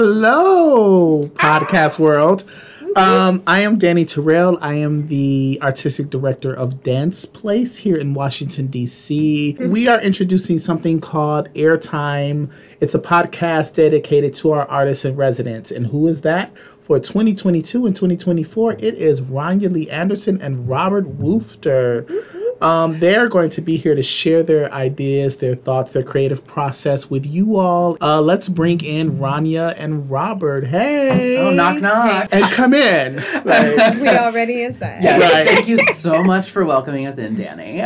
Hello, podcast world. I am Danny Terrell. I am the artistic director of Dance Place here in Washington, D.C. We are introducing something called Airtime. It's a podcast dedicated to our artists in residence. And who is that? For 2022 and 2024, it is Ranya Lee Anderson and Robert Woofter. They're going to be here to share their ideas, their thoughts, their creative process with you all. Let's bring in Ranya and Robert. Hey! Oh, knock, knock. Hey. And come in. Like, we're already inside. Yeah, right. Thank you so much for welcoming us in, Danny.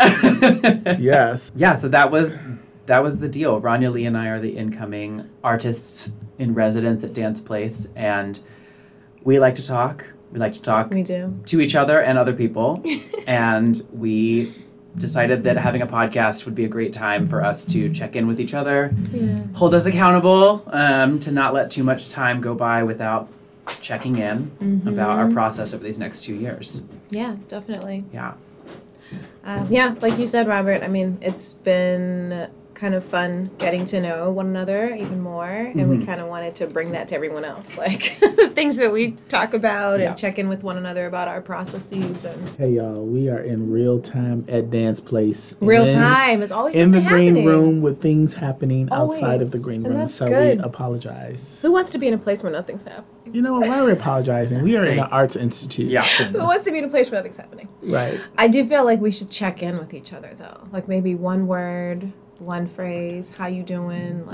Yes. Yeah, so that was the deal. Ranya Lee and I are the incoming artists in residence at Dance Place, and we like to talk. We like to talk to each other and other people. And we decided that having a podcast would be a great time for us to check in with each other, hold us accountable, to not let too much time go by without checking in about our process over these next 2 years. Yeah, definitely. Yeah. Like you said, Robert, I mean, it's been kind of fun getting to know one another even more, and we kind of wanted to bring that to everyone else, like the things that we talk about and check in with one another about our processes. And hey y'all, we are in real time at Dance Place. Real time is always in the green room with things happening outside of the green room. So we apologize. Who wants to be in a place where nothing's happening? You know what? Why are we apologizing? We are in an arts institute. Yeah. Who wants to be in a place where nothing's happening? Right. I do feel like we should check in with each other though, like maybe one word. One phrase, how you doing,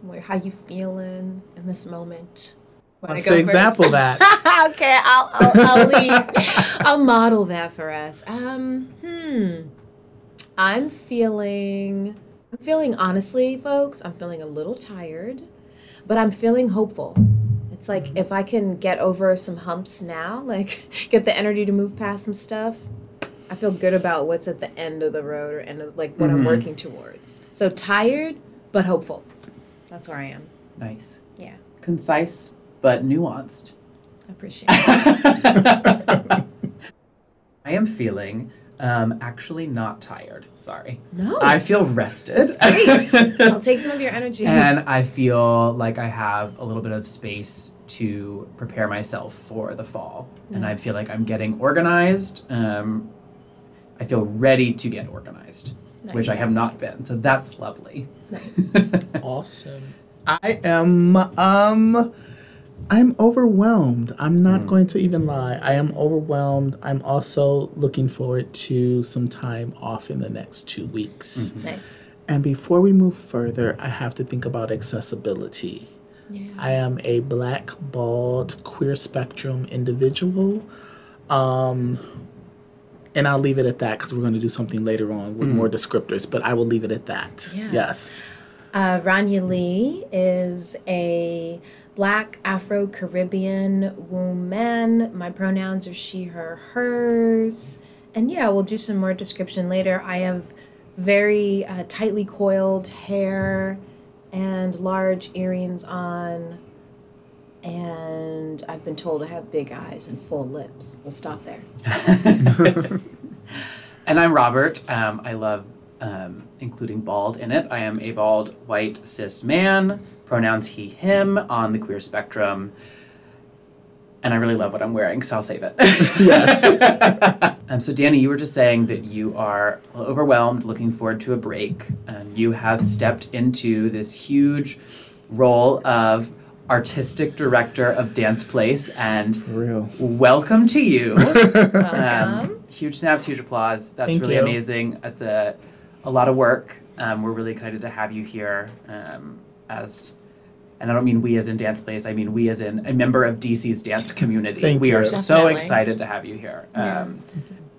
like, how you feeling in this moment. Let's go example that. Okay, I'll leave. I'll model that for us. I'm feeling, honestly, folks, I'm feeling a little tired, but I'm feeling hopeful. It's like, if I can get over some humps now, like, get the energy to move past some stuff, I feel good about what's at the end of the road or end of, like, what I'm working towards. So tired, but hopeful. That's where I am. Nice. Yeah. Concise, but nuanced. I appreciate it. I am feeling actually not tired. Sorry. No. I feel rested. That's great. I'll take some of your energy. And I feel like I have a little bit of space to prepare myself for the fall. Nice. And I feel like I'm getting organized. I feel ready to get organized, which I have not been. So that's lovely. Nice. Awesome. I am, I'm overwhelmed. I'm not going to even lie. I am overwhelmed. I'm also looking forward to some time off in the next 2 weeks. Mm-hmm. Nice. And before we move further, I have to think about accessibility. Yeah. I am a Black, bald, queer spectrum individual. And I'll leave it at that because we're going to do something later on with more descriptors, but I will leave it at that. Yeah. Yes. Ranya Lee is a Black Afro-Caribbean woman. My pronouns are she, her, hers. And yeah, we'll do some more description later. I have very tightly coiled hair and large earrings on. And I've been told I have big eyes and full lips. We'll stop there. And I'm Robert. I love including bald in it. I am a bald, white, cis man. Pronouns he, him on the queer spectrum. And I really love what I'm wearing, so I'll save it. Yes. So Danny, you were just saying that you are overwhelmed, looking forward to a break. You have stepped into this huge role of artistic director of Dance Place, and for real, welcome to you. Welcome. Huge snaps, huge applause. That's Thank really you. Amazing. That's a lot of work. We're really excited to have you here as, and I don't mean we as in Dance Place, I mean we as in a member of DC's dance community. We are Definitely. So excited to have you here.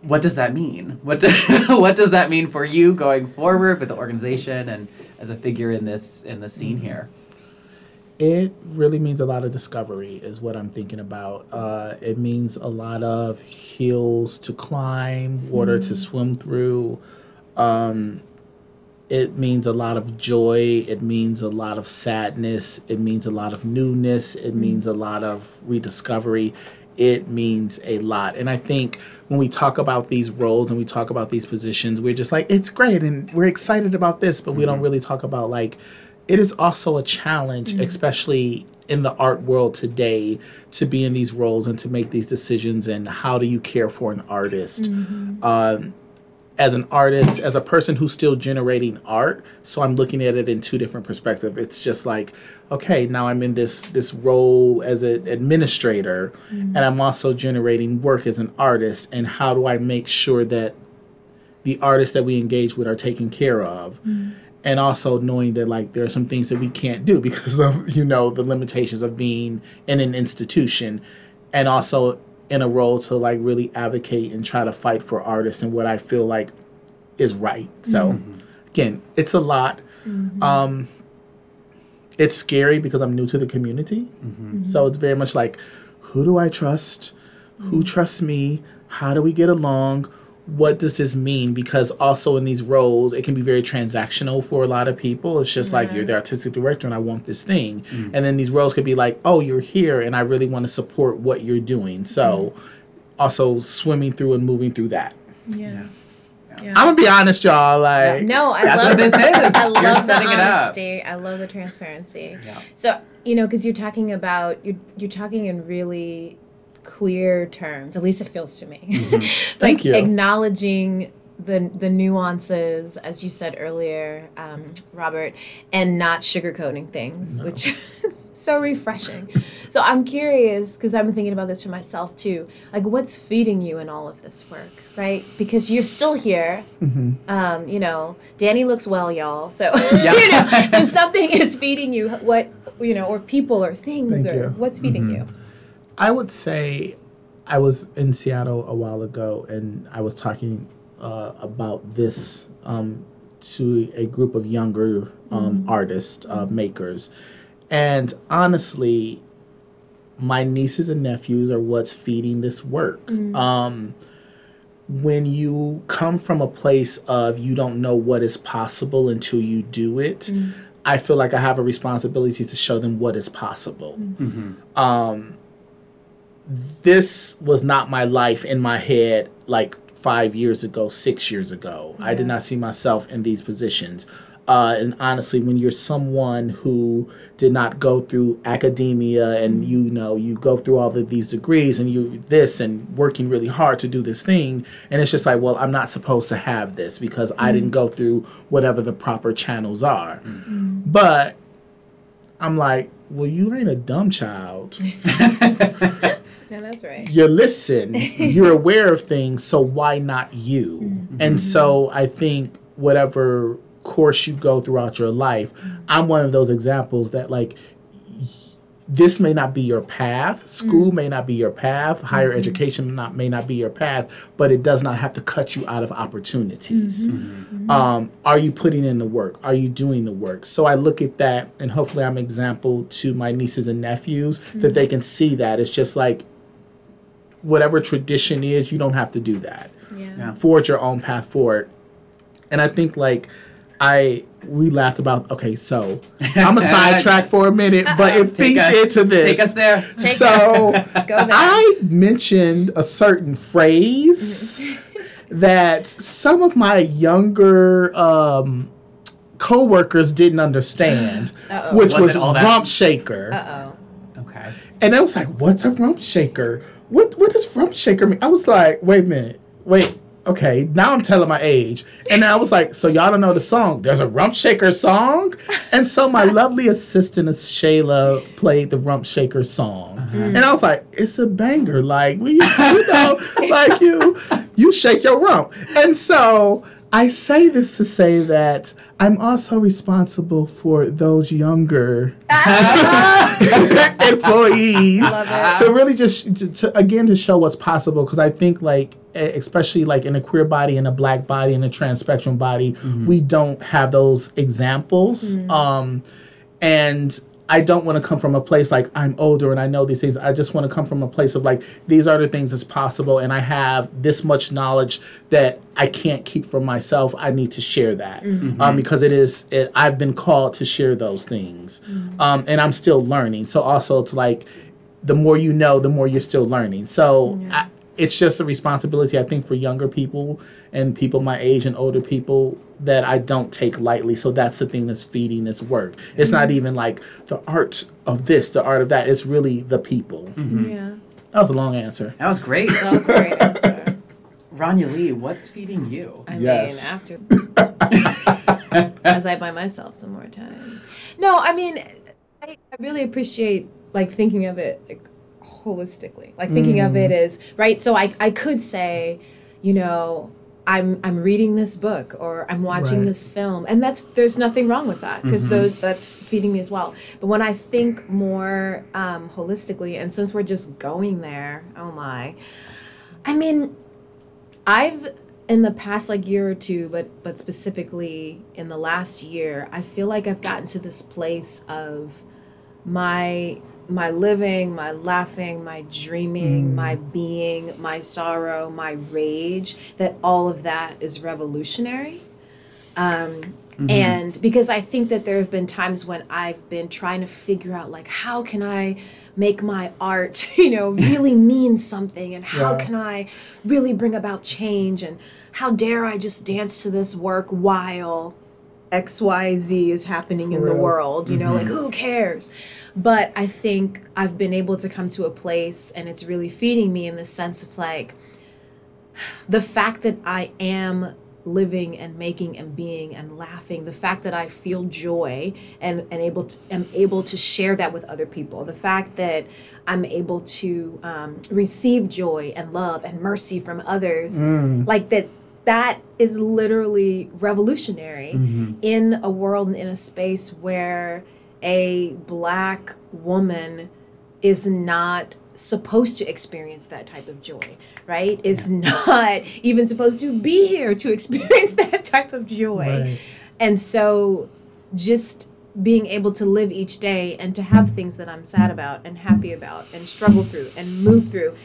What does that mean? What does that mean for you going forward with the organization and as a figure in this scene here? It really means a lot of discovery is what I'm thinking about. It means a lot of hills to climb, water to swim through. It means a lot of joy. It means a lot of sadness. It means a lot of newness. It means a lot of rediscovery. It means a lot. And I think when we talk about these roles and we talk about these positions, we're just like, it's great and we're excited about this, but we don't really talk about like, it is also a challenge, especially in the art world today to be in these roles and to make these decisions, and how do you care for an artist? Mm-hmm. As an artist, as a person who's still generating art, so I'm looking at it in two different perspectives. It's just like, okay, now I'm in this role as an administrator, mm-hmm. and I'm also generating work as an artist, and how do I make sure that the artists that we engage with are taken care of? Mm-hmm. And also knowing that, like, there are some things that we can't do because of, you know, the limitations of being in an institution, and also in a role to, like, really advocate and try to fight for artists and what I feel like is right. So, mm-hmm. again, it's a lot. Mm-hmm. It's scary because I'm new to the community. Mm-hmm. So it's very much like, who do I trust? Mm-hmm. Who trusts me? How do we get along? What does this mean? Because also in these roles, it can be very transactional for a lot of people. It's just right. Like, you're the artistic director and I want this thing. Mm. And then these roles could be like, oh, you're here and I really want to support what you're doing. So also swimming through and moving through that. Yeah. I'm going to be honest, y'all. Like, no, I that's love what this is. I love the honesty. I love the transparency. Yeah. So, you know, because you're talking about, you're talking in really clear terms, at least it feels to me. Mm-hmm. Like, thank you. Acknowledging the nuances, as you said earlier, Robert, and not sugarcoating things, which is so refreshing. So I'm curious, because I've been thinking about this for myself too, like, what's feeding you in all of this work, right? Because you're still here. Mm-hmm. You know, Danny looks well, y'all. So you know, so something is feeding you. What, you know, or people or things, thank or you. What's feeding mm-hmm. you? I would say I was in Seattle a while ago, and I was talking about this to a group of younger artists, makers. And honestly, my nieces and nephews are what's feeding this work. Mm-hmm. When you come from a place of you don't know what is possible until you do it, mm-hmm. I feel like I have a responsibility to show them what is possible. Mm-hmm. This was not my life in my head like 5 years ago, 6 years ago. Yeah. I did not see myself in these positions. And honestly, when you're someone who did not go through academia and, you know, you go through all of these degrees and you this and working really hard to do this thing. And it's just like, well, I'm not supposed to have this because I didn't go through whatever the proper channels are. Mm-hmm. But I'm like, well, you ain't a dumb child. No, that's right. You listen, you're aware of things, so why not you? Mm-hmm. And so I think whatever course you go throughout your life, I'm one of those examples that, like, this may not be your path. School may not be your path. Higher education may not be your path, but it does not have to cut you out of opportunities. Mm-hmm. Are you putting in the work? Are you doing the work? So I look at that, and hopefully I'm an example to my nieces and nephews that they can see that. It's just like, whatever tradition is, you don't have to do that. Yeah. Forge your own path forward. And I think, like, we laughed about, okay, so I'm going to sidetrack for a minute, but it feeds into this. Take us there. So go there. I mentioned a certain phrase that some of my younger co-workers didn't understand, which was rump shaker. Okay. And I was like, what's a rump shaker? What does rump shaker mean? I was like, wait a minute. Okay, now I'm telling my age. And I was like, so y'all don't know the song. There's a rump shaker song? And so my lovely assistant, Shayla, played the rump shaker song. Uh-huh. And I was like, it's a banger. Like, you know, like you shake your rump. And so I say this to say that I'm also responsible for those younger employees to really just, to show what's possible. Because I think, like, especially like in a queer body, in a Black body, in a trans spectrum body, we don't have those examples. And I don't want to come from a place like I'm older and I know these things. I just want to come from a place of like, these are the things that's possible. And I have this much knowledge that I can't keep for myself. I need to share that because I've been called to share those things. And I'm still learning. So also it's like, the more you know, the more you're still learning. So it's just a responsibility, I think, for younger people and people my age and older people that I don't take lightly. So that's the thing that's feeding this work. It's not even like the art of this, the art of that. It's really the people. Mm-hmm. Yeah. That was a long answer. That was great. That was a great answer. Ranya Lee, what's feeding you? I mean, after... as I buy myself some more time. No, I mean, I really appreciate, like, thinking of it holistically. Like, thinking of it as, right, so I could say, you know... I'm reading this book or I'm watching this film, and there's nothing wrong with that because that's feeding me as well. But when I think more holistically, and since we're just going there, oh my, I mean, I've in the past like year or two, but specifically in the last year, I feel like I've gotten to this place of my living, my laughing, my dreaming, my being, my sorrow, my rage, that all of that is revolutionary. And because I think that there have been times when I've been trying to figure out, like, how can I make my art, you know, really mean something? And how can I really bring about change? And how dare I just dance to this work while... XYZ is happening in the world, you know, like, who cares? But I think I've been able to come to a place, and it's really feeding me in the sense of, like, the fact that I am living and making and being and laughing, the fact that I feel joy and am able to share that with other people, the fact that I'm able to receive joy and love and mercy from others, like that. That is literally revolutionary in a world and in a space where a Black woman is not supposed to experience that type of joy, right? Is not even supposed to be here to experience that type of joy. Right. And so just being able to live each day and to have things that I'm sad about and happy about and struggle through and move through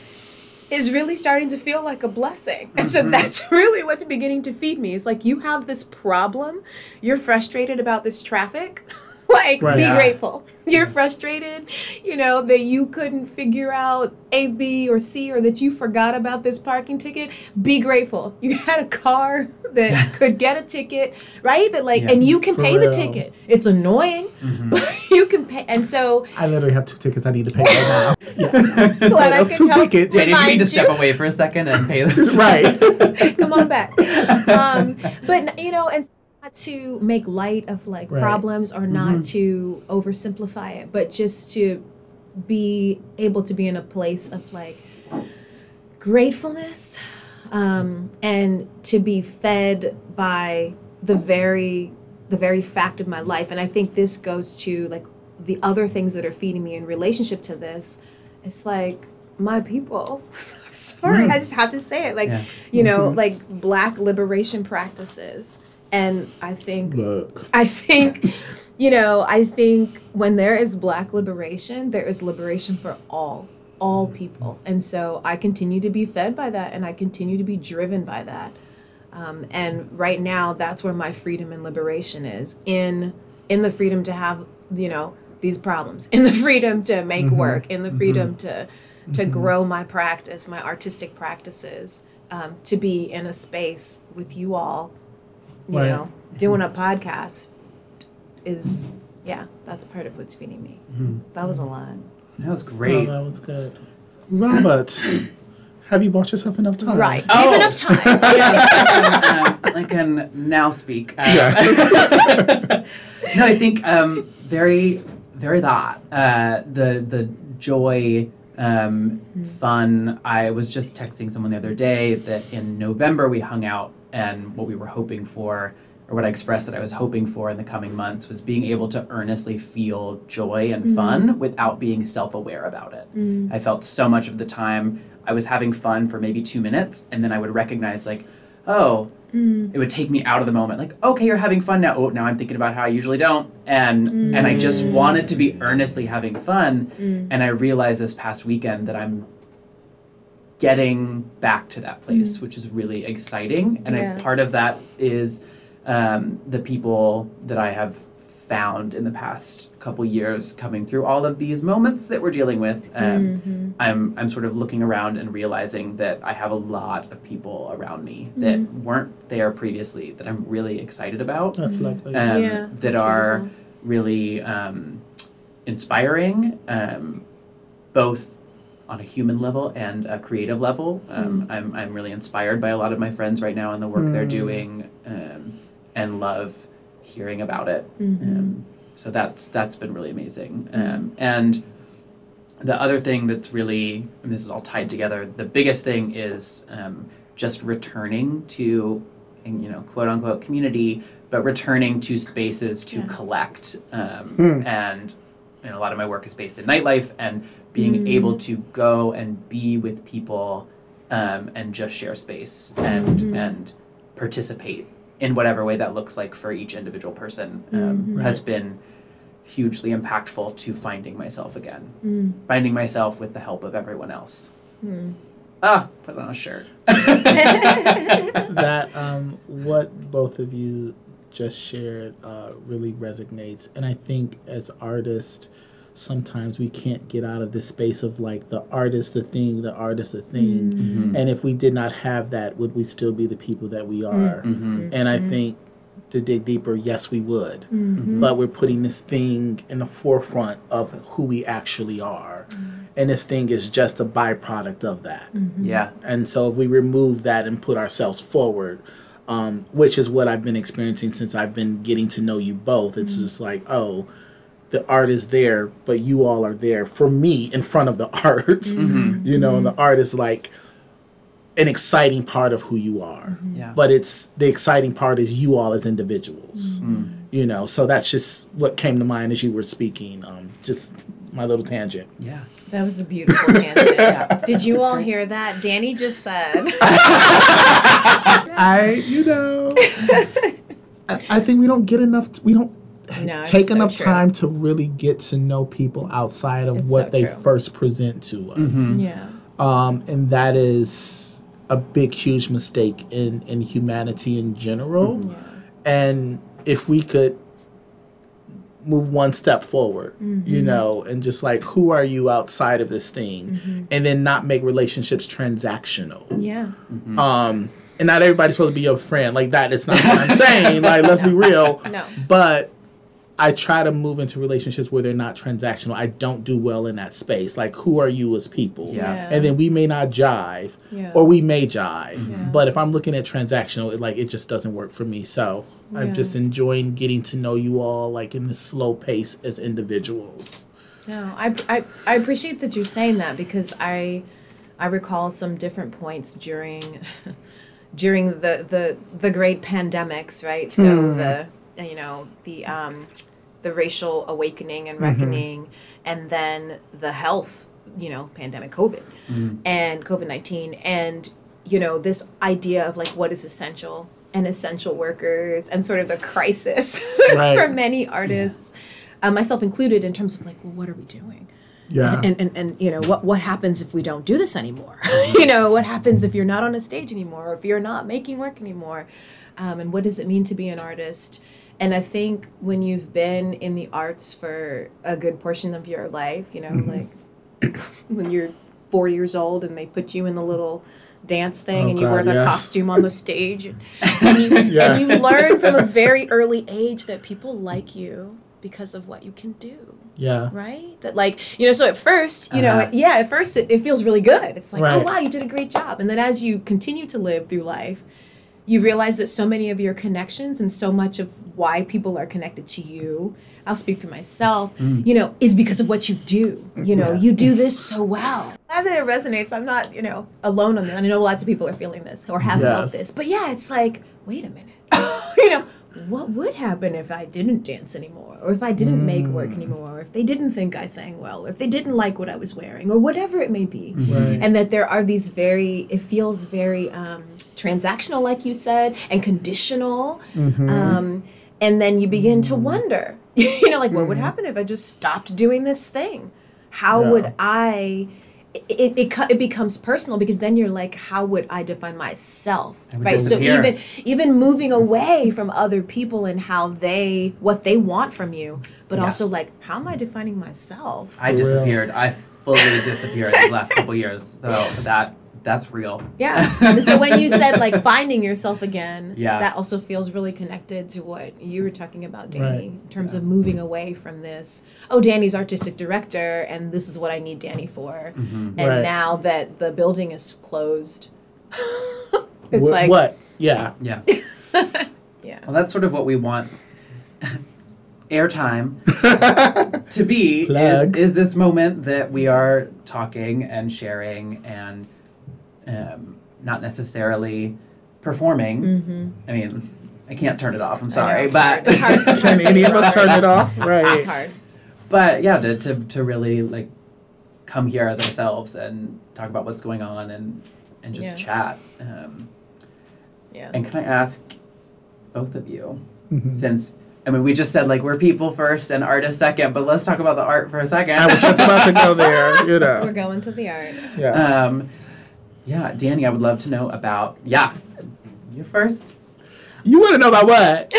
is really starting to feel like a blessing. And so that's really what's beginning to feed me. It's like, you have this problem. You're frustrated about this traffic. Like, be grateful. You're frustrated, you know, that you couldn't figure out A, B, or C, or that you forgot about this parking ticket. Be grateful. You had a car that could get a ticket, right? That, like, and you can pay the ticket. It's annoying, but you can pay. And so I literally have 2 tickets I need to pay right now. Glad I can help. Wait, did you need to step away for a second and pay this? Right. Come on back. But, you know, and not to make light of, like, problems, or not to oversimplify it, but just to be able to be in a place of, like, gratefulness, and to be fed by the very fact of my life. And I think this goes to, like, the other things that are feeding me in relationship to this. It's like, my people. Sorry, I just have to say it. Like, you know, like, Black liberation practices. And I think, you know, I think when there is Black liberation, there is liberation for all people. And so I continue to be fed by that, and I continue to be driven by that. And right now, that's where my freedom and liberation is, in the freedom to have, you know, these problems, in the freedom to make work, in the freedom to grow my practice, my artistic practices, to be in a space with you all, you know, doing a podcast is, that's part of what's feeding me. That was a lot. That was great. Oh, that was good. Robert, have you bought yourself enough time? Right. Oh. Give enough time. I can now speak. No, I think very, very that. The joy, fun. I was just texting someone the other day that in November we hung out, and what we were hoping for, or what I expressed that I was hoping for in the coming months, was being able to earnestly feel joy and fun without being self-aware about it. I felt so much of the time I was having fun for maybe 2 minutes, and then I would recognize, like, oh, it would take me out of the moment. Like, okay, you're having fun now. Oh, now I'm thinking about how I usually don't. And I just wanted to be earnestly having fun. And I realized this past weekend that I'm getting back to that place, which is really exciting. And part of that is the people that I have found in the past couple years coming through all of these moments that we're dealing with. I'm sort of looking around and realizing that I have a lot of people around me that weren't there previously that I'm really excited about. That's lovely. That are really inspiring, both on a human level and a creative level. I'm really inspired by a lot of my friends right now and the work they're doing, and love hearing about it. So that's been really amazing. And the other thing that's really, and this is all tied together, the biggest thing is just returning to, you know, quote unquote community, but returning to spaces to collect. And a lot of my work is based in nightlife, and being able to go and be with people and just share space and participate in whatever way that looks like for each individual person has been hugely impactful to finding myself again. Finding myself with the help of everyone else. Put on a shirt. That, what both of you just shared really resonates. And I think as artists, sometimes we can't get out of this space of like the artist, the thing. And if we did not have that, would we still be the people that we are? And I think to dig deeper, yes, we would. But we're putting this thing in the forefront of who we actually are. And this thing is just a byproduct of that. And so if we remove that and put ourselves forward, which is what I've been experiencing since I've been getting to know you both. It's just like, oh, the art is there, but you all are there for me in front of the art. You know, and the art is like an exciting part of who you are. But it's the exciting part is you all as individuals. You know, so that's just what came to mind as you were speaking. Just my little tangent. Yeah. That was a beautiful tangent. Did you all hear that? Danny just said. I think we don't get enough. We don't take enough time to really get to know people outside of what they first present to us. And that is a big, huge mistake in humanity in general. And if we could move one step forward, you know, and just like, who are you outside of this thing? And then not make relationships transactional. And not everybody's supposed to be your friend. Like, that is not what I'm saying. Like, let's be real. But I try to move into relationships where they're not transactional. I don't do well in that space. Like, who are you as people? And then we may not jive, or we may jive. But if I'm looking at transactional, it just doesn't work for me. So I'm just enjoying getting to know you all, like, in this slow pace as individuals. No, I appreciate that you're saying that, because I recall some different points during the great pandemics, right? So the racial awakening and reckoning, and then the health, pandemic, COVID, and COVID-19, and this idea of like what is essential and essential workers, and sort of the crisis for many artists, myself included, in terms of like, well, what are we doing? And what happens if we don't do this anymore? What happens if you're not on a stage anymore, or if you're not making work anymore? And what does it mean to be an artist? And I think when you've been in the arts for a good portion of your life, like when you're 4 years old and they put you in the little dance thing and you wear the costume on the stage, and you learn from a very early age that people like you because of what you can do. Right? That, like, so at first, at first it feels really good. It's like, oh, wow, you did a great job. And then as you continue to live through life, you realize that so many of your connections and so much of why people are connected to you, I'll speak for myself, is because of what you do. You do this so well. Glad that it resonates. I'm not, alone on that. I know lots of people are feeling this or have felt this. But yeah, it's like, wait a minute. What would happen if I didn't dance anymore, or if I didn't make work anymore, or if they didn't think I sang well, or if they didn't like what I was wearing, or whatever it may be. And that there are these it feels very transactional, like you said, and conditional. And then you begin to wonder, what would happen if I just stopped doing this thing? How would I it becomes personal, because then you're like, how would I define myself, right? So even moving away from other people and how they, what they want from you, but also like, how am I defining myself? I disappeared. I fully disappeared these last couple years. So that's real. Yeah. So when you said like finding yourself again, that also feels really connected to what you were talking about, Danny, in terms of moving away from this, oh, Danny's artistic director and this is what I need Danny for. Mm-hmm. And now that the building is closed, it's like... What? Yeah. Yeah. Yeah. Well, that's sort of what we want Airtime to be, is this moment that we are talking and sharing and... not necessarily performing. Mm-hmm. I mean, I can't turn it off. I'm sorry, but can any of us turn it off? Right. It's hard. But yeah, to really like come here as ourselves and talk about what's going on and just chat. And can I ask both of you, since, I mean, we just said like we're people first and artists second, but let's talk about the art for a second. I was just about to go there. You know, we're going to the art. Yeah. Yeah, Danny, I would love to know about... Yeah, you first. You want to know about what?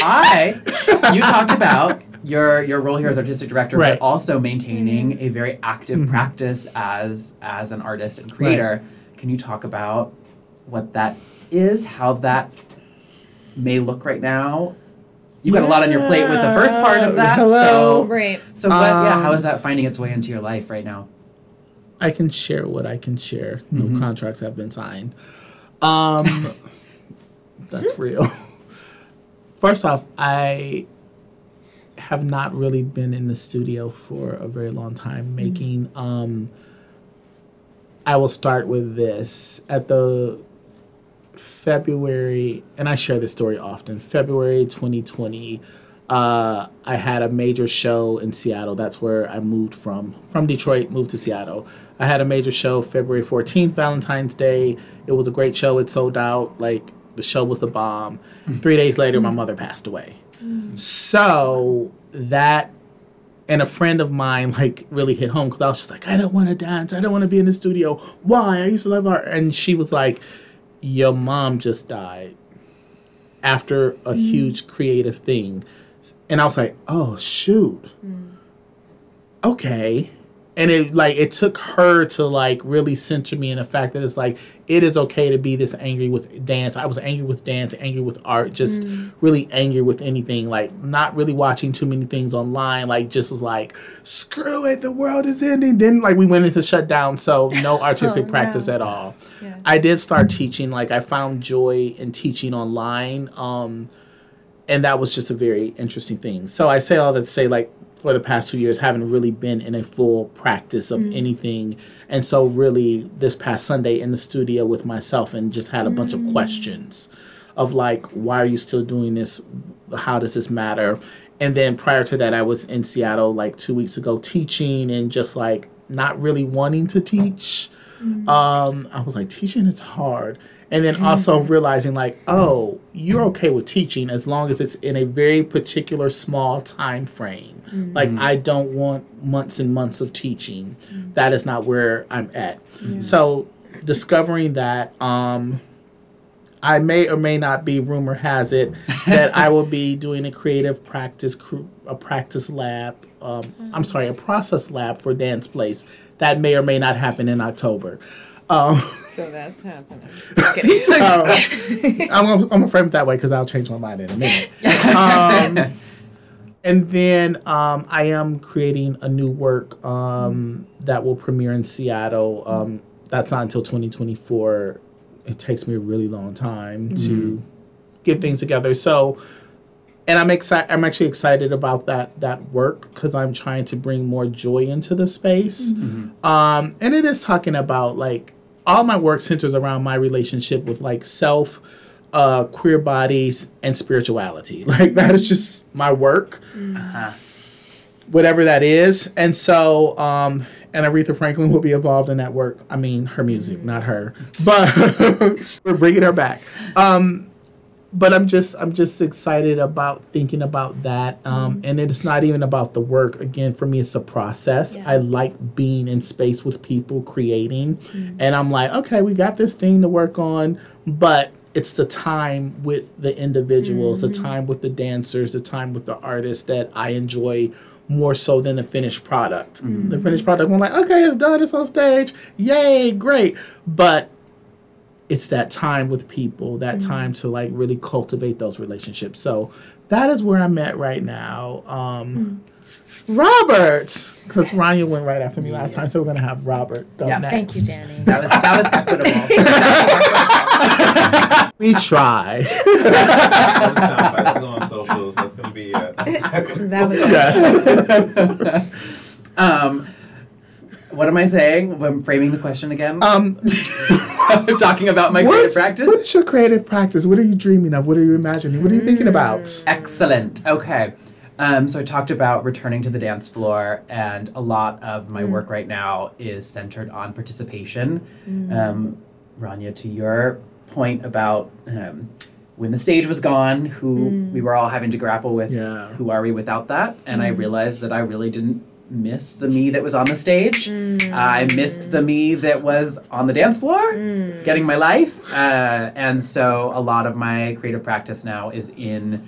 You talked about your role here as artistic director, but also maintaining a very active practice as an artist and creator. Right. Can you talk about what that is, how that may look right now? You've got a lot on your plate with the first part of that. Hello. So, so what, how is that finding its way into your life right now? I can share what I can share. No contracts have been signed. That's real. First off, I have not really been in the studio for a very long time making. I will start with this. At the February, and I share this story often, February 2020, I had a major show in Seattle. That's where I moved from Detroit, moved to Seattle. I had a major show February 14th, Valentine's Day. It was a great show. It sold out. Like, the show was the bomb. 3 days later, my mother passed away. So that, and a friend of mine, like, really hit home, because I was just like, I don't want to dance. I don't want to be in the studio. Why? I used to love art. And she was like, your mom just died after a huge creative thing. And I was like, oh, shoot. Okay. And it took her to, like, really center me in the fact that it's like, it is okay to be this angry with dance. I was angry with dance, angry with art, just really angry with anything. Like, not really watching too many things online. Like, just was like, screw it, the world is ending. Then, like, we went into shutdown, so no artistic practice at all. Yeah. I did start teaching. Like, I found joy in teaching online. And that was just a very interesting thing. So I say all that to say, like, for the past 2 years, haven't really been in a full practice of anything. And so really this past Sunday in the studio with myself, and just had a bunch of questions of like, why are you still doing this? How does this matter? And then prior to that, I was in Seattle like 2 weeks ago teaching, and just like not really wanting to teach. I was like, teaching is hard. And then also realizing like, oh, you're okay with teaching as long as it's in a very particular small time frame. Like, I don't want months and months of teaching. That is not where I'm at. So discovering that, I may or may not be, rumor has it, that I will be doing a creative practice, a practice lab. I'm sorry, a process lab for Dance Place. That may or may not happen in October. So that's happening. Just kidding. I'm afraid that way, because I'll change my mind in a minute. And then I am creating a new work that will premiere in Seattle. That's not until 2024. It takes me a really long time to get things together. So, and I'm actually excited about that work, because I'm trying to bring more joy into the space. And it is talking about, like, all my work centers around my relationship with, like, self, queer bodies, and spirituality. Like, that is just my work, whatever that is. And so, and Aretha Franklin will be involved in that work. I mean, her music, not her. But we're bringing her back. But I'm just excited about thinking about that. And it's not even about the work. Again, for me, it's the process. Yeah. I like being in space with people, creating. Mm-hmm. And I'm like, okay, we got this thing to work on, but it's the time with the individuals, mm-hmm. the time with the dancers, the time with the artists that I enjoy more so than the finished product. Mm-hmm. The finished product, I'm like, okay, it's done, it's on stage. Yay, great. But it's that time with people, that mm-hmm. time to like really cultivate those relationships. So that is where I'm at right now. Robert, because Ranya went right after me last time, so we're going to have Robert go next. Thank you, Danny. That was equitable. We try. That was on socials. That's going to be it. That was yes. What am I saying? I'm framing the question again. I'm talking about my creative practice. What's your creative practice? What are you dreaming of? What are you imagining? What are you thinking about? Excellent. Okay. So I talked about returning to the dance floor, and a lot of my work right now is centered on participation. Ranya, to your point about when the stage was gone, who we were all having to grapple with, who are we without that? And I realized that I really didn't miss the me that was on the stage. I missed the me that was on the dance floor, getting my life. And so a lot of my creative practice now is in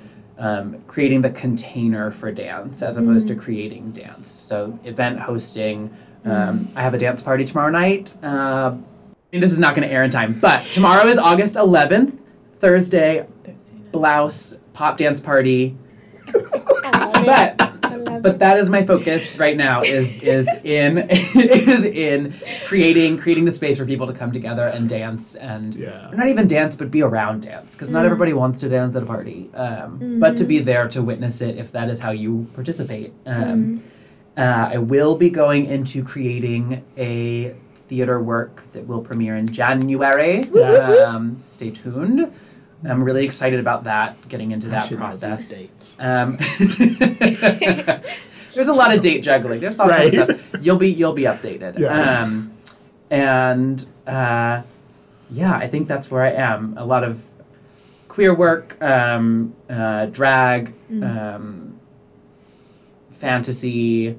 creating the container for dance as opposed to creating dance. So event hosting. I have a dance party tomorrow night. I mean, this is not going to air in time, but tomorrow is August 11th, Thursday blouse pop dance party. But that is my focus right now is in creating the space for people to come together and dance and not even dance, but be around dance, because not everybody wants to dance at a party, but to be there to witness it if that is how you participate. I will be going into creating a theater work that will premiere in January. Stay tuned. I'm really excited about that, getting into that process. There's a lot of date juggling. There's all kinds of stuff. You'll be updated. Yes. I think that's where I am. A lot of queer work, drag, fantasy,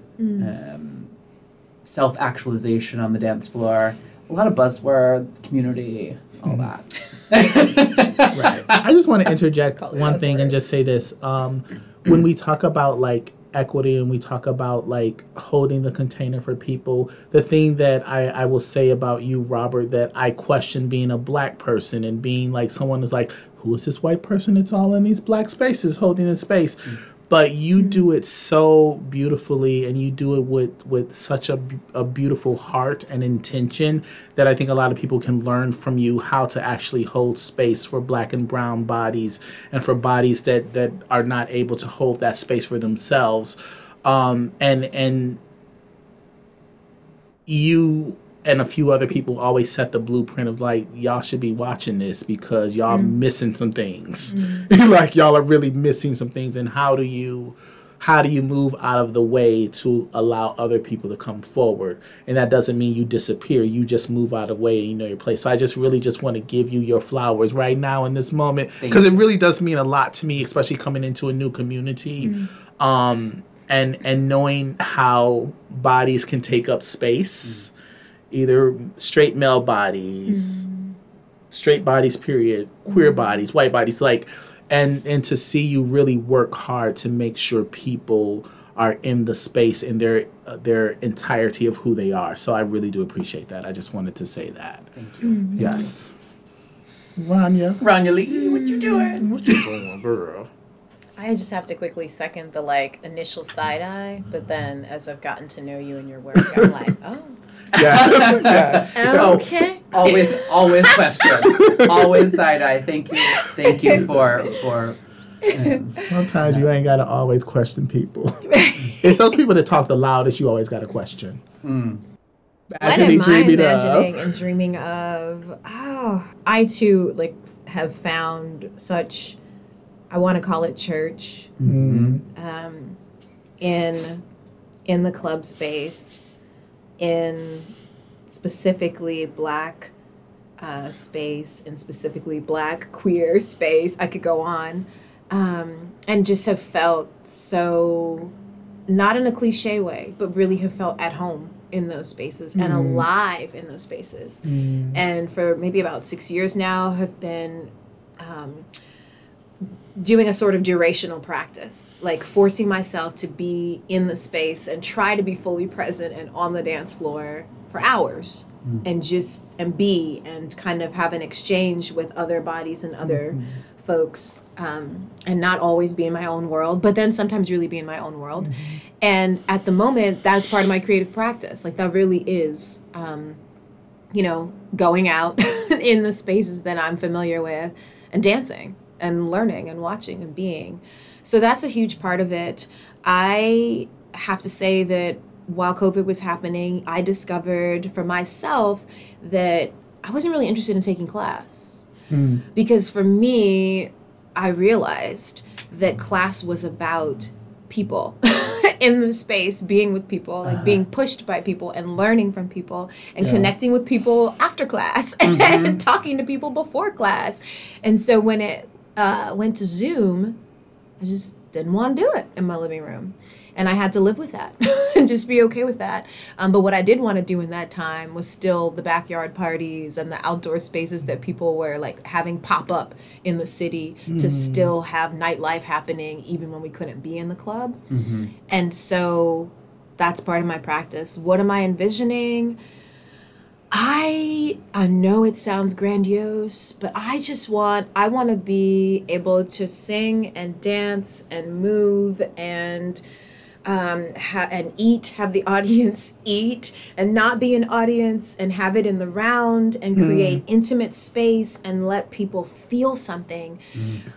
self-actualization on the dance floor. A lot of buzzwords, community, all that. Right. I just want to interject one thing and just say this. When we talk about like equity and we talk about like holding the container for people, the thing that I will say about you, Robert, that I question being a black person and being like someone is like, who is this white person that's all in these black spaces holding the space? But you do it so beautifully, and you do it with such a beautiful heart and intention that I think a lot of people can learn from you how to actually hold space for black and brown bodies and for bodies that are not able to hold that space for themselves. And you and a few other people always set the blueprint of like, y'all should be watching this because y'all missing some things. Like y'all are really missing some things. And how do you move out of the way to allow other people to come forward? And that doesn't mean you disappear. You just move out of the way and you know your place. So I just really just want to give you your flowers right now in this moment, because it really does mean a lot to me, especially coming into a new community. And knowing how bodies can take up space. Either straight male bodies, straight bodies, period, queer bodies, white bodies, like, and to see you really work hard to make sure people are in the space in their entirety of who they are. So I really do appreciate that. I just wanted to say that. Thank you. Yes. Thank you. Ranya Lee, what you doing? What you doing, girl? I just have to quickly second the, like, initial side eye, but then as I've gotten to know you and your work, I'm like, oh. Yes. Okay. Always question. Always side eye. Thank you for. Sometimes you ain't gotta always question people. It's those people that talk the loudest. You always gotta question. What am I imagining and dreaming of? Oh, I too like have found such. I want to call it church. In the club space. In specifically black space, and specifically Black queer space. I could go on, and just have felt so, not in a cliche way, but really have felt at home in those spaces and alive in those spaces. And for maybe about 6 years now, have been doing a sort of durational practice, like forcing myself to be in the space and try to be fully present and on the dance floor for hours and just be and kind of have an exchange with other bodies and other folks, and not always be in my own world, but then sometimes really be in my own world. And at the moment, that's part of my creative practice. Like, that really is, you know, going out in the spaces that I'm familiar with and dancing and learning and watching and being. So that's a huge part of it. I have to say that while COVID was happening, I discovered for myself that I wasn't really interested in taking class. Because for me, I realized that class was about people in the space, being with people, like being pushed by people and learning from people and connecting with people after class and talking to people before class. And so when it went to Zoom, I just didn't want to do it in my living room. And I had to live with that and just be okay with that. But what I did want to do in that time was still the backyard parties and the outdoor spaces that people were like having pop up in the city to still have nightlife happening even when we couldn't be in the club. And so that's part of my practice. What am I envisioning? I know it sounds grandiose, but I want to be able to sing and dance and move and have the audience eat and not be an audience and have it in the round and create intimate space and let people feel something.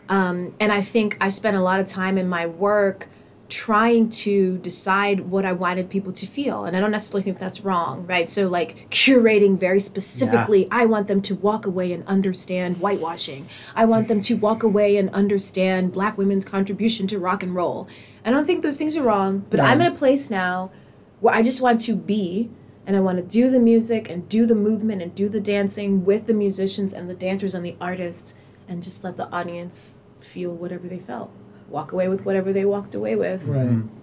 And I think I spent a lot of time in my work trying to decide what I wanted people to feel. And I don't necessarily think that's wrong, right? So like curating very specifically, I want them to walk away and understand whitewashing. I want them to walk away and understand Black women's contribution to rock and roll. I don't think those things are wrong, but I'm in a place now where I just want to be, and I want to do the music and do the movement and do the dancing with the musicians and the dancers and the artists and just let the audience feel whatever they felt. Walk away with whatever they walked away with,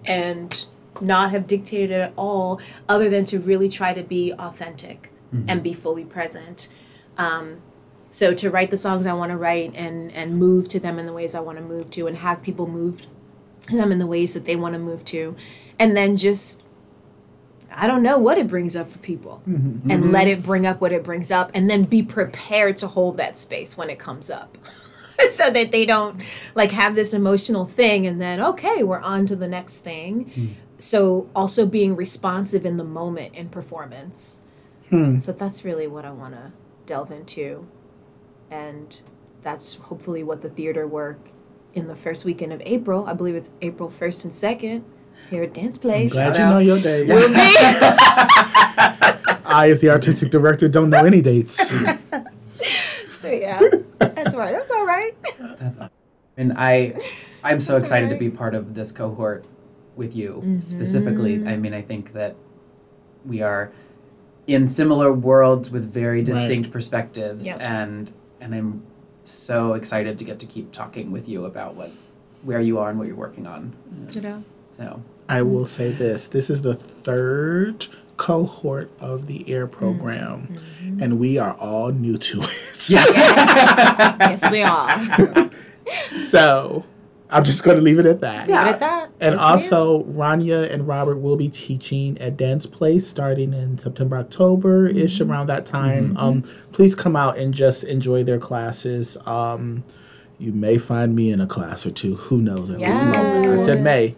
and not have dictated it at all, other than to really try to be authentic and be fully present. So to write the songs I want to write and move to them in the ways I want to move to, and have people move to them in the ways that they want to move to, and then just, I don't know what it brings up for people, and let it bring up what it brings up, and then be prepared to hold that space when it comes up. So that they don't like have this emotional thing and then, okay, we're on to the next thing. So also being responsive in the moment in performance. So that's really what I want to delve into. And that's hopefully what the theater work in the first weekend of April, I believe it's April 1st and 2nd, here at Dance Place. I'm glad you know your day. Will be. I, as the artistic director, don't know any dates. So yeah, that's right. That's all right. That's all right. And I'm so excited to be part of this cohort with you specifically. I mean, I think that we are in similar worlds with very distinct perspectives, and I'm so excited to get to keep talking with you about where you are and what you're working on. So I will say this: this is the third cohort of the AIR program, and we are all new to it. Yes, we are. So I'm just going to leave it at that. Yeah. And it's also new. Ranya and Robert will be teaching at Dance Place starting in September, October-ish, around that time. Please come out and just enjoy their classes. You may find me in a class or two. Who knows at this moment. I said may.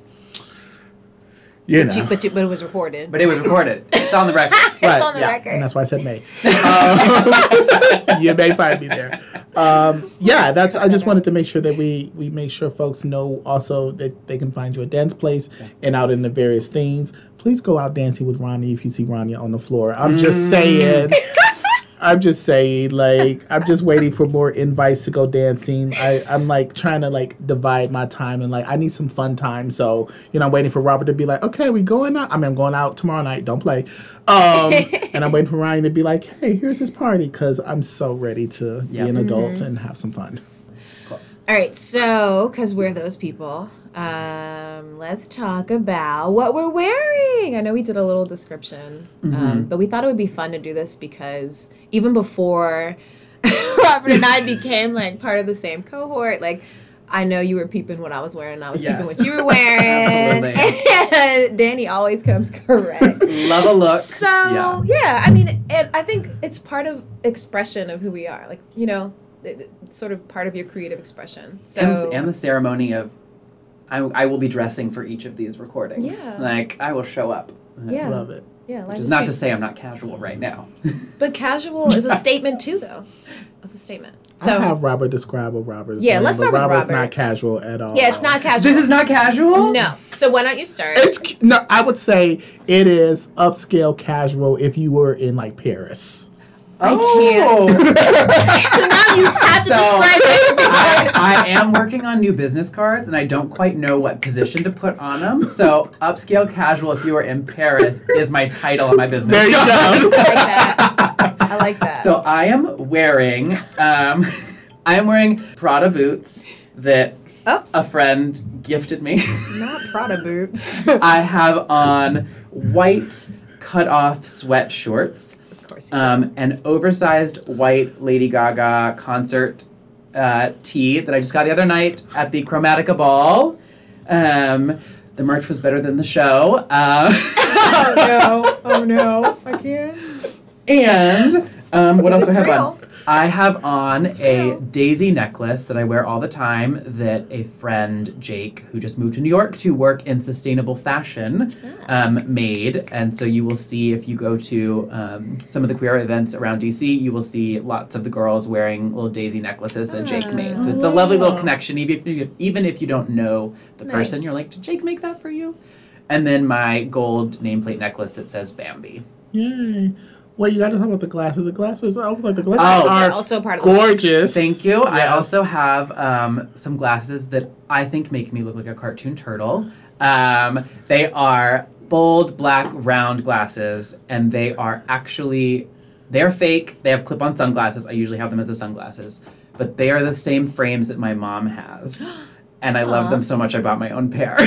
But it was recorded. It's on the record. It's on the record. And that's why I said May. You may find me there. That's. I just wanted to make sure that we make sure folks know also that they can find you at Dance Place and out in the various things. Please go out dancing with Ranya if you see Ranya on the floor. I'm just saying. I'm just saying, like, I'm just waiting for more invites to go dancing. I'm like trying to like divide my time, and like I need some fun time. So, you know, I'm waiting for Robert to be like, okay, we going out. I mean, I'm going out tomorrow night. Don't play. And I'm waiting for Ryan to be like, hey, here's this party, because I'm so ready to be an adult and have some fun. Cool. All right. So, because we're those people, let's talk about what we're wearing. I know we did a little description, but we thought it would be fun to do this because even before Robert and I became like part of the same cohort, like I know you were peeping what I was wearing, and I was peeping what you were wearing. Absolutely. Danny always comes correct. Love a look. So yeah I mean, I think it's part of expression of who we are, like, you know, it's sort of part of your creative expression. So and the ceremony of I will be dressing for each of these recordings. Yeah. Like, I will show up. I love it. Yeah, which is not to say I'm not casual right now. But casual is a statement, too, though. It's a statement. So, I'll have Robert describe what Robert is. Yeah, let's start with Robert's not casual at all. Yeah, it's not casual. This is not casual? No. So why don't you start? No, I would say it is upscale casual if you were in, like, Paris. I can't. So now you have to describe everything. I am working on new business cards, and I don't quite know what position to put on them. So upscale casual if you were in Paris is my title on my business. There you go. I like that. So I am wearing Prada boots that a friend gifted me. Not Prada boots. I have on white cut-off sweat shorts. An oversized white Lady Gaga concert tee that I just got the other night at the Chromatica Ball. The merch was better than the show. Oh no, I can't. And what else do I have on? I have on a daisy necklace that I wear all the time that a friend, Jake, who just moved to New York to work in sustainable fashion, made. And so you will see, if you go to some of the queer events around DC, you will see lots of the girls wearing little daisy necklaces that Jake made. So it's a lovely little connection. Even if you don't know the person, you're like, did Jake make that for you? And then my gold nameplate necklace that says Bambi. Yay. Well, you got to talk about the glasses. The glasses are also part of gorgeous. Thank you. Yes. I also have some glasses that I think make me look like a cartoon turtle. They are bold, black, round glasses, and they are actually, they're fake. They have clip-on sunglasses. I usually have them as the sunglasses, but they are the same frames that my mom has. And I love them so much, I bought my own pair.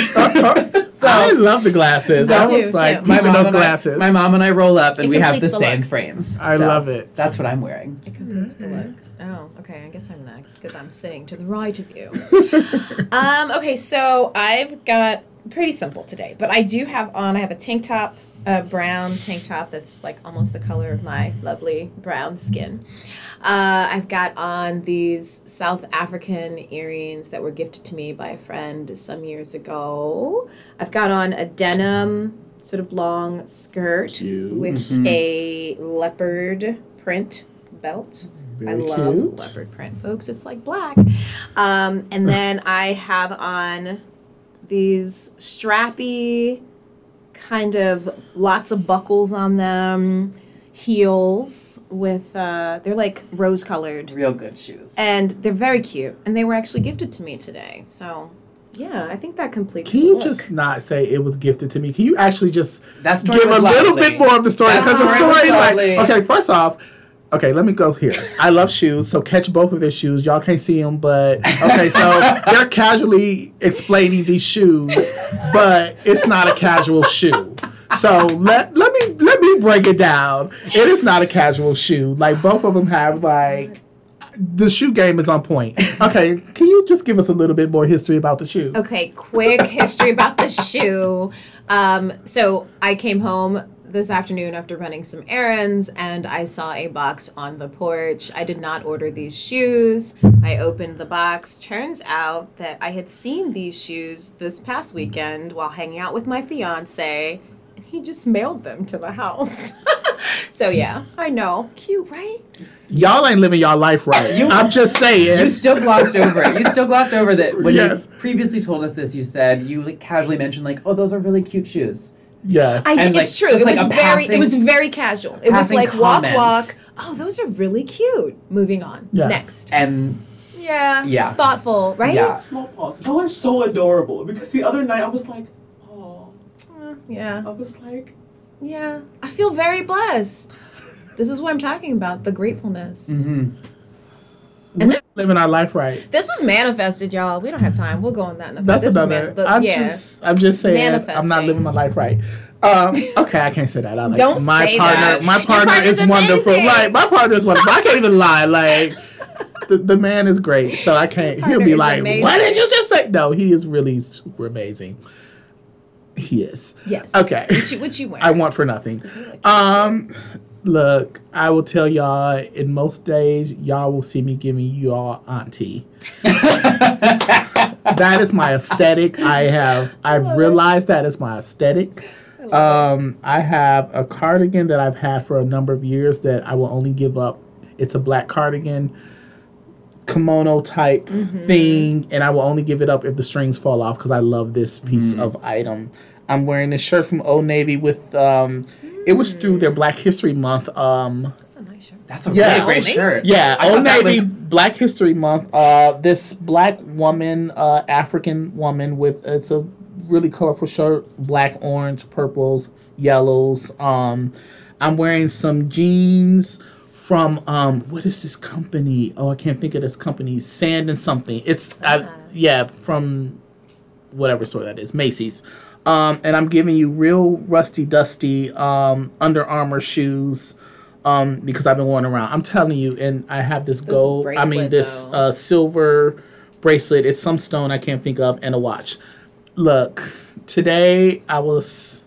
So, I love the glasses. I was like, even those glasses. My mom and I roll up, and we have the same frames. I love it. That's what I'm wearing. It completes the look. Oh, okay. I guess I'm next, because I'm sitting to the right of you. Okay, so I've got pretty simple today. But I have a tank top, a brown tank top that's like almost the color of my lovely brown skin. I've got on these South African earrings that were gifted to me by a friend some years ago. I've got on a denim sort of long skirt with a leopard print belt. Very I love leopard print, folks. It's like black. And then I have on these strappy, kind of lots of buckles on them, heels with they're like rose colored, real good shoes, and they're very cute, and they were actually gifted to me today. So yeah, I think that completes the look. Can you just not say it was gifted to me? Can you actually just give a little bit more of the story? Because the story, like, okay, first off, okay, let me go here. I love shoes, so catch both of their shoes. Y'all can't see them, but... Okay, so they're casually explaining these shoes, but it's not a casual shoe. So let me break it down. It is not a casual shoe. Like, both of them have, like... The shoe game is on point. Okay, can you just give us a little bit more history about the shoe? Okay, quick history about the shoe. So I came home this afternoon after running some errands, and I saw a box on the porch. I did not order these shoes. I opened the box. Turns out that I had seen these shoes this past weekend while hanging out with my fiance, and he just mailed them to the house. So yeah, I know. Cute, right? Y'all ain't living y'all life right. I'm just saying. You still glossed over it. You still glossed over that when you previously told us this, you said, you like, casually mentioned like, oh, those are really cute shoes. Yes. It's true. It was very casual. It was like comments. walk. Oh, those are really cute. Moving on. Yes. Next. Yeah. Thoughtful, right? Yeah. Small pause. Y'all are so adorable. Because the other night I was like, oh. Yeah. I was like. Yeah. I feel very blessed. This is what I'm talking about. The gratefulness. Mm-hmm. And we're living our life right. This was manifested, y'all. We don't have time. We'll go on that in a That's another. I'm just saying I'm not living my life right. Okay, I can't say that. I like don't my say partner. That. My partner is amazing. Wonderful. Like my partner is wonderful. I can't even lie. Like the man is great. So I can't. He'll be like, amazing. "What did you just say?" No, he is really super amazing. He is. Yes. Okay. What you want? I want for nothing. Look, I will tell y'all, in most days, y'all will see me giving y'all auntie. That is my aesthetic. I've realized that is my aesthetic. I have a cardigan that I've had for a number of years that I will only give up. It's a black cardigan, kimono type thing, and I will only give it up if the strings fall off because I love this piece of item. I'm wearing this shirt from Old Navy with... It was through their Black History Month. That's a nice shirt. That's a really great shirt. Yeah, Old Navy Black History Month. This black woman, African woman, with it's a really colorful shirt. Black, orange, purples, yellows. I'm wearing some jeans from, what is this company? Oh, I can't think of this company. Sand and something. From whatever store that is. Macy's. And I'm giving you real rusty, dusty Under Armour shoes because I've been going around. I'm telling you, and I have this silver bracelet. It's some stone I can't think of, and a watch. Look, today I was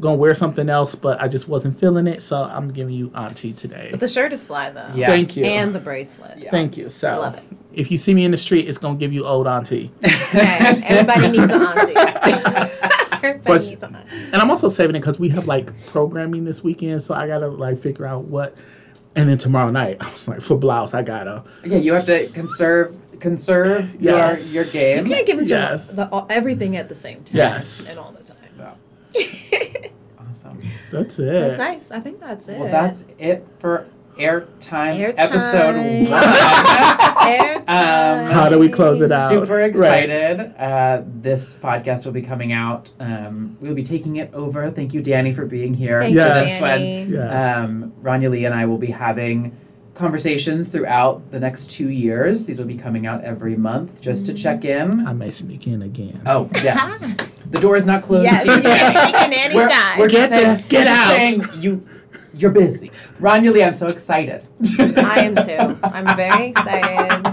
going to wear something else, but I just wasn't feeling it, so I'm giving you auntie today. But the shirt is fly, though. Yeah. Thank you. And the bracelet. Yeah. Thank you. So I love it. If you see me in the street, it's going to give you old auntie. Okay. Everybody needs an auntie. And I'm also saving it because we have like programming this weekend, so I gotta like figure out what. And then tomorrow night, I was like, for blouse, I gotta. Yeah, you have to conserve your game. You can't give them everything at the same time. Yes. And all the time. Yeah. Awesome. That's it. That's nice. I think that's it. Well, that's it for Airtime episode 1. How do we close it out? Super excited. Right. This podcast will be coming out. We'll be taking it over. Thank you, Danny, for being here. Thank you, Danny. Yes. Ranya Lee and I will be having conversations throughout the next 2 years. These will be coming out every month just to check in. I may sneak in again. Oh, yes. The door is not closed. Yes, you can sneak in anytime. We're just saying, get out. You're busy. Ranya Lee, I'm so excited. I am too. I'm very excited.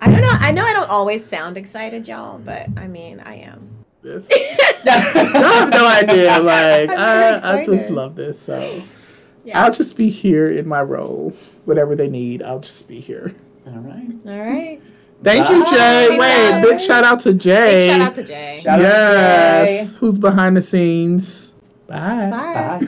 I don't know. I know I don't always sound excited, y'all, but I mean, I am. This? I have no idea. Like, I just love this. So yeah. I'll just be here in my role. Whatever they need, I'll just be here. All right. Thank you, Jay. Wait, big shout out to Jay. Shout out to Jay. Who's behind the scenes. Bye.